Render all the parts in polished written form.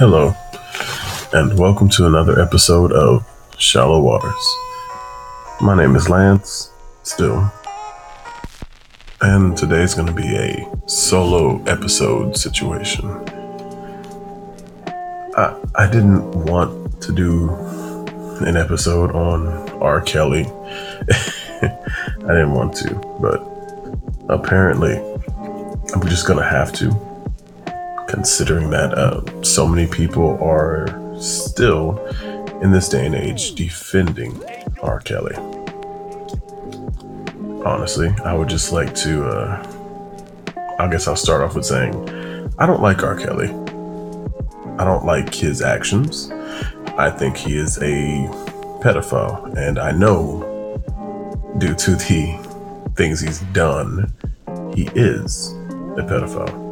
Hello, and welcome to another episode of Shallow Waters. My name is Lance, still. And today's going to be a solo episode situation. I didn't want to do an episode on R. Kelly. I didn't want to, but apparently I'm just going to have to, considering that so many people are still in this day and age defending R. Kelly. Honestly, I would just like to, I guess I'll start off with saying, I don't like R. Kelly. I don't like his actions. I think he is a pedophile. And I know, due to the things he's done, he is a pedophile.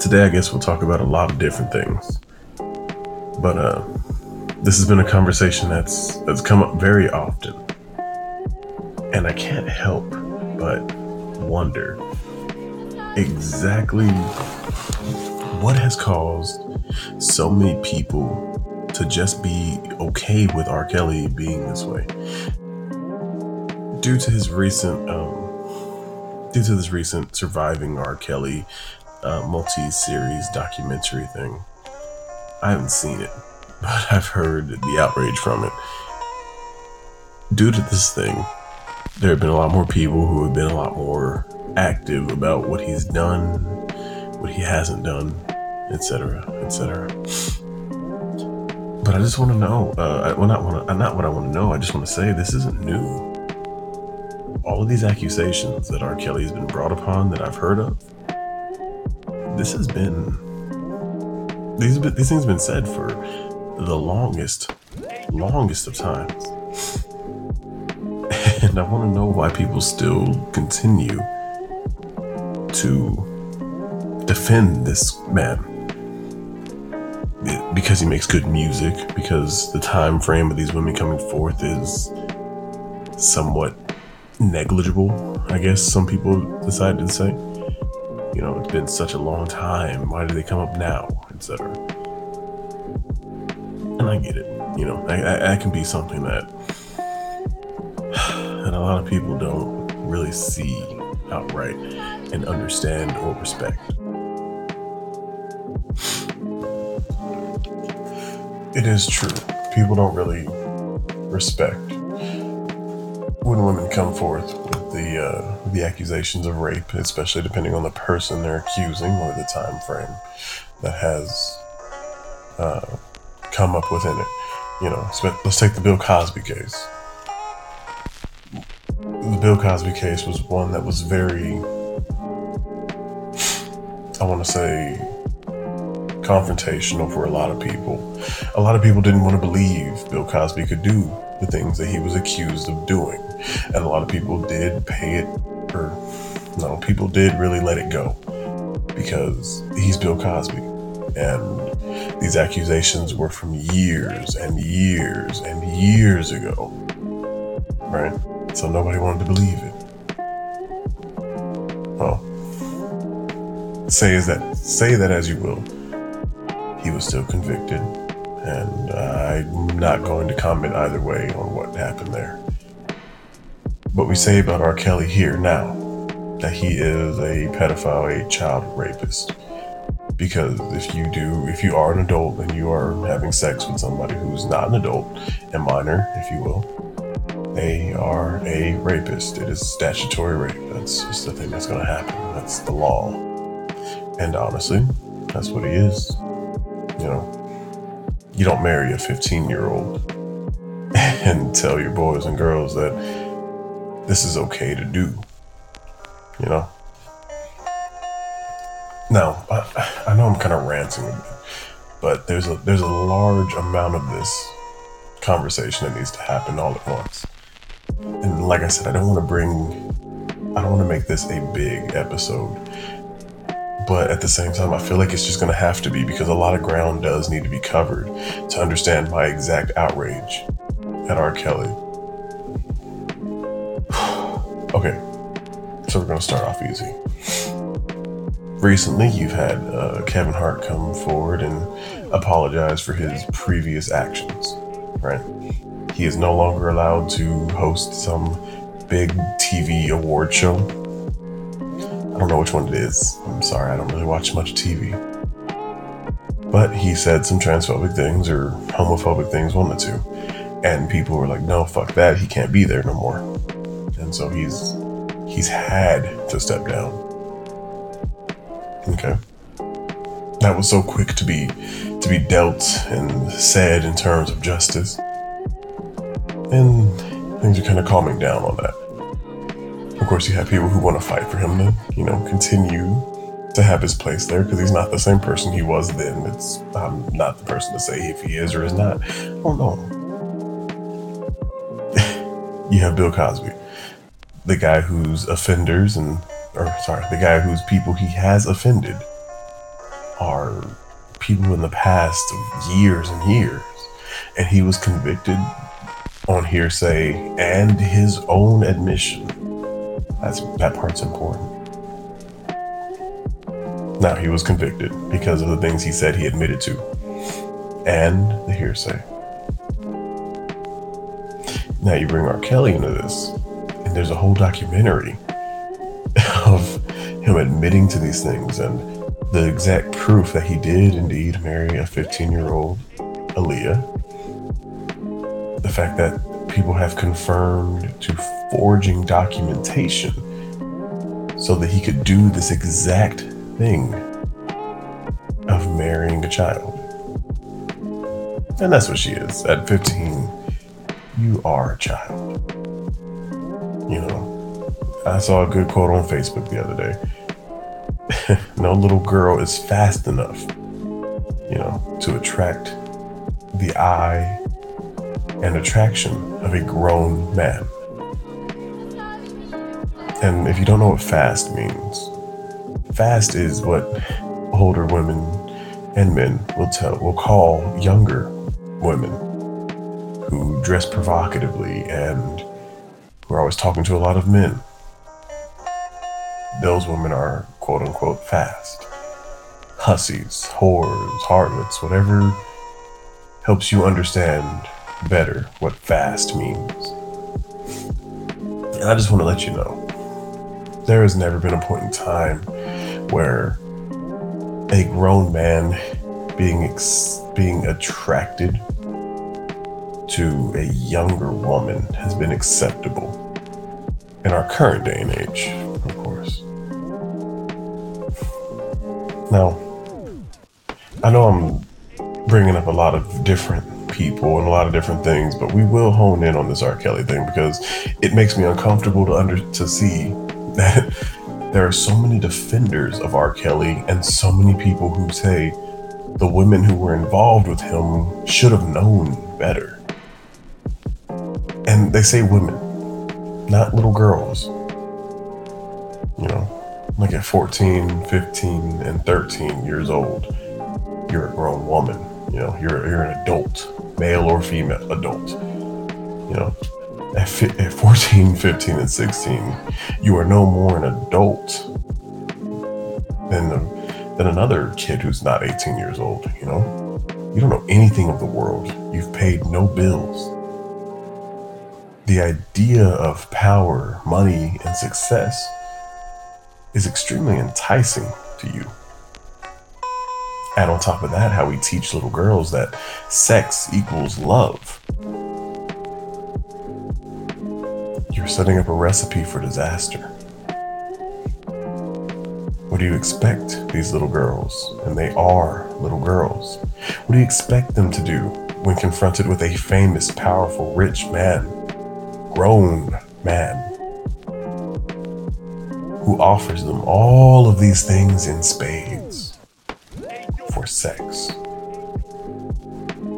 Today, I guess we'll talk about a lot of different things, but this has been a conversation that's come up very often, and I can't help but wonder exactly what has caused so many people to just be okay with R. Kelly being this way. Due to this recent Surviving R. Kelly multi-series documentary thing. I haven't seen it, but I've heard the outrage from it. Due to this thing, there have been a lot more people who have been a lot more active about what he's done, what he hasn't done, etc., etc. But I just want to know. I just want to say this isn't new. All of these accusations that R. Kelly has been brought upon that I've heard of, these things have been said for the longest of times. And I want to know why people still continue to defend this man. Because he makes good music, because the time frame of these women coming forth is somewhat negligible, I guess some people decided to say. You know, it's been such a long time. Why do they come up now, etc.? And I get it. You know, that can be something that a lot of people don't really see outright and understand or respect. It is true. People don't really respect when women come forth with the accusations of rape, especially depending on the person they're accusing or the time frame that has come up within it. You know, let's take the Bill Cosby case. The Bill Cosby case was one that was very, I want to say, confrontational for a lot of people. A lot of people didn't want to believe Bill Cosby could do the things that he was accused of doing. And a lot of people did people did really let it go because he's Bill Cosby. And these accusations were from years and years and years ago, right? So nobody wanted to believe it. Well, say that as you will, he was still convicted. And I'm not going to comment either way on what happened there. What we say about R. Kelly here now, that he is a pedophile, a child rapist. Because if you are an adult and you are having sex with somebody who's not an adult, a minor, if you will, they are a rapist. It is statutory rape. That's just the thing that's going to happen. That's the law. And honestly, that's what he is. You know, you don't marry a 15-year-old and tell your boys and girls that this is okay to do, you know? Now, I know I'm kind of ranting a bit, but there's a large amount of this conversation that needs to happen all at once. And like I said, I don't want to make this a big episode. But at the same time, I feel like it's just going to have to be, because a lot of ground does need to be covered to understand my exact outrage at R. Kelly. Okay, so we're going to start off easy. recently you've had Kevin Hart come forward and apologize for his previous actions, right? He is no longer allowed to host some big TV award show. I don't know which one it is. I'm sorry, I don't really watch much TV. But he said some transphobic things or homophobic things, one or two. And people were like, no, fuck that. He can't be there no more. And so he's had to step down. Okay. That was so quick to be dealt and said in terms of justice. And things are kind of calming down on that. Of course, you have people who want to fight for him to, you know, continue to have his place there, because he's not the same person he was then. I'm not the person to say if he is or is not. I don't know. You have Bill Cosby, the guy whose offenders the guy whose people he has offended are people in the past of years and years, and he was convicted on hearsay and his own admission. That part's important. Now, he was convicted because of the things he said he admitted to and the hearsay. Now you bring R. Kelly into this, and there's a whole documentary of him admitting to these things and the exact proof that he did indeed marry a 15-year-old Aaliyah. The fact that people have confirmed to forging documentation so that he could do this exact thing of marrying a child. And that's what she is. At 15, you are a child. You know, I saw a good quote on Facebook the other day. No little girl is fast enough, you know, to attract the eye and attraction of a grown man. And if you don't know what fast means, fast is what older women and men will call younger women who dress provocatively and who are always talking to a lot of men. Those women are quote unquote fast. Hussies, whores, harlots, whatever helps you understand better what fast means. And I just want to let you know, there has never been a point in time where a grown man being attracted to a younger woman has been acceptable in our current day and age, of course. Now, I know I'm bringing up a lot of different people and a lot of different things, but we will hone in on this R. Kelly thing because it makes me uncomfortable to see that there are so many defenders of R. Kelly and so many people who say the women who were involved with him should have known better. And they say women, not little girls. You know, like at 14, 15, and 13 years old, you're a grown woman. You know, you're an adult, male or female adult. You know, at 14, 15, and 16, you are no more an adult than another kid who's not 18 years old, you know? You don't know anything of the world. You've paid no bills. The idea of power, money, and success is extremely enticing to you. And on top of that, how we teach little girls that sex equals love. You're setting up a recipe for disaster. What do you expect these little girls, and they are little girls, what do you expect them to do when confronted with a famous, powerful, rich man, grown man, who offers them all of these things in spades for sex?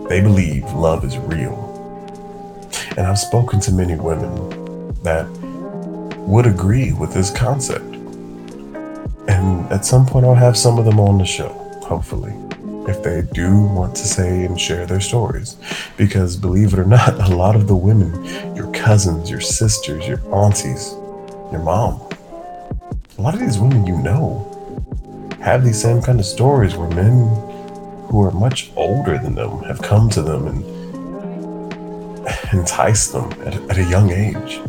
They believe love is real. And I've spoken to many women that would agree with this concept. And at some point I'll have some of them on the show, hopefully, if they do want to say and share their stories. Because believe it or not, a lot of the women, your cousins, your sisters, your aunties, your mom, a lot of these women you know, have these same kind of stories where men who are much older than them have come to them and enticed them at a young age.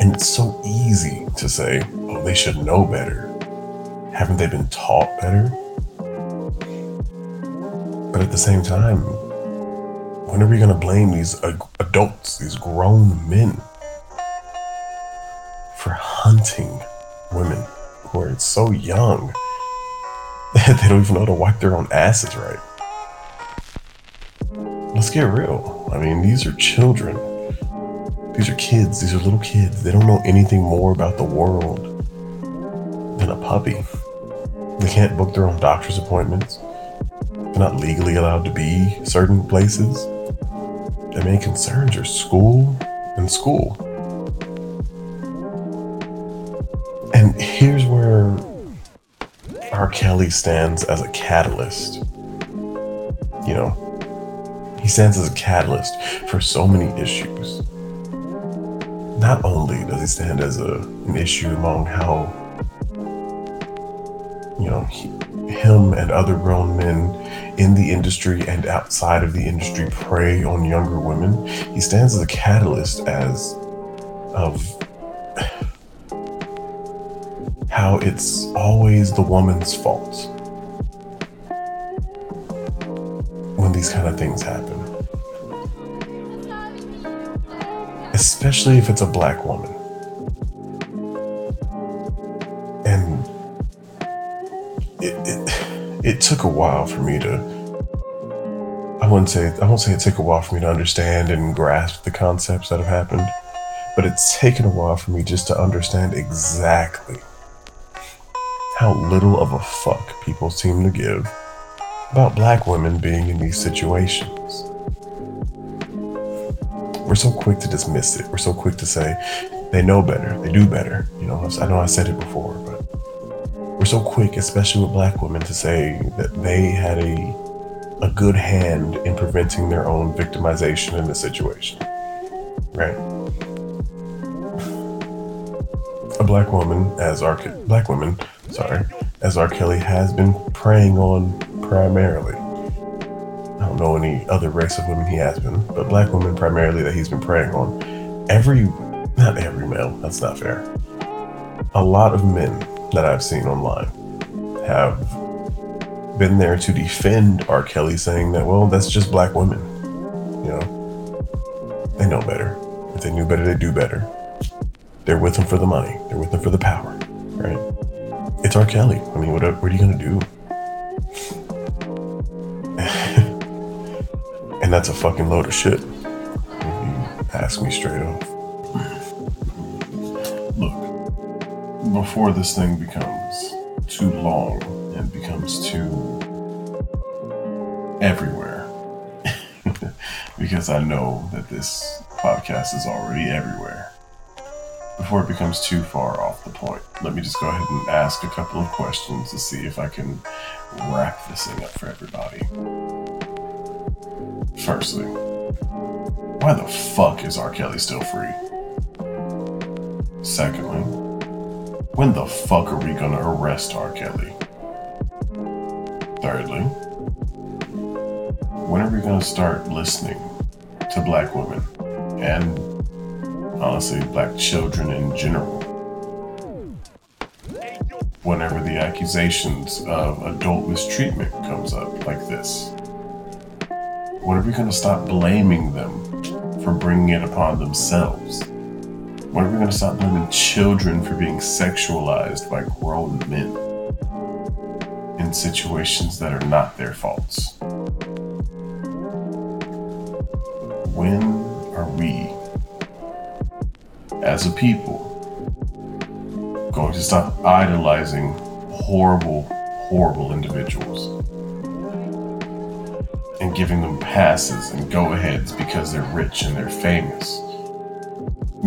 And it's so easy to say, oh, they should know better. Haven't they been taught better? But at the same time, when are we going to blame these adults, these grown men, for hunting women who are so young that they don't even know how to wipe their own asses right? Let's get real. I mean, these are children. These are kids. These are little kids. They don't know anything more about the world than a puppy. They can't book their own doctor's appointments. They're not legally allowed to be certain places. Their main concerns are school and school. And here's where R. Kelly stands as a catalyst. You know, he stands as a catalyst for so many issues. Not only does he stand as an issue among how, you know, him and other grown men in the industry and outside of the industry prey on younger women. He stands as a catalyst of how it's always the woman's fault when these kind of things happen. Especially if it's a black woman. And it took a while for me to, I won't say it took a while for me to understand and grasp the concepts that have happened, but it's taken a while for me just to understand exactly how little of a fuck people seem to give about black women being in these situations. We're so quick to dismiss it. We're so quick to say, they know better, they do better. You know I said it before, but we're so quick, especially with black women, to say that they had a good hand in preventing their own victimization in the situation, right? A black woman, as R. Kelly has been preying on primarily. I don't know any other race of women he has been, but black women primarily that he's been preying on. Not every male, that's not fair. A lot of men that I've seen online have been there to defend R. Kelly, saying that, well, that's just black women. You know, they know better. If they knew better, they do better. They're with him for the money. They're with him for the power, right? It's R. Kelly. I mean, what are you going to do? And that's a fucking load of shit, if you ask me straight up. Look, before this thing becomes too long and becomes too everywhere, because I know that this podcast is already everywhere. Before it becomes too far off the point, let me just go ahead and ask a couple of questions to see if I can wrap this thing up for everybody. Firstly, why the fuck is R. Kelly still free? Secondly, when the fuck are we gonna arrest R. Kelly? Thirdly, when are we gonna start listening to black women and honestly, black children in general? Whenever the accusations of adult mistreatment comes up like this, when are we going to stop blaming them for bringing it upon themselves? When are we going to stop blaming children for being sexualized by grown men in situations that are not their faults? When are we, as a people, going to stop idolizing horrible, horrible individuals and giving them passes and go-aheads because they're rich and they're famous?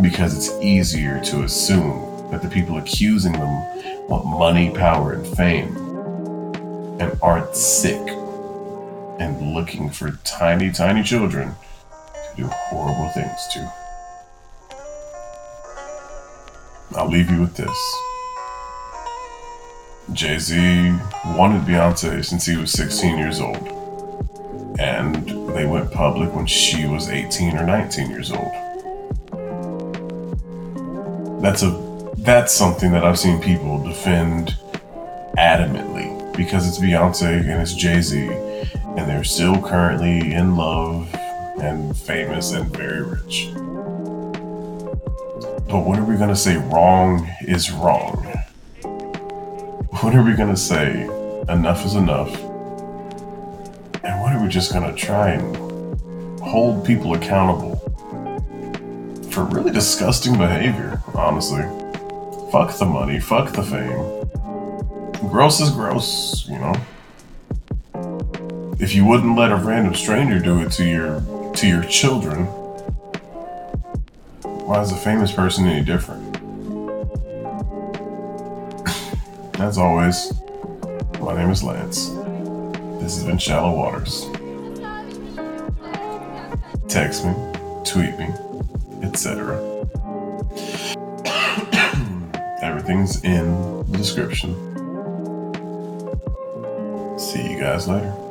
Because it's easier to assume that the people accusing them want money, power, and fame, and aren't sick and looking for tiny, tiny children to do horrible things to. I'll leave you with this. Jay-Z wanted Beyoncé since he was 16 years old. And they went public when she was 18 or 19 years old. That's something that I've seen people defend adamantly because it's Beyoncé and it's Jay-Z and they're still currently in love and famous and very rich. But what are we going to say wrong is wrong? What are we going to say enough is enough? And what are we just going to try and hold people accountable for really disgusting behavior, honestly? Fuck the money, fuck the fame. Gross is gross, you know? If you wouldn't let a random stranger do it to your children, why is a famous person any different? As always, my name is Lance. This has been Shallow Waters. Text me, tweet me, etc. Everything's in the description. See you guys later.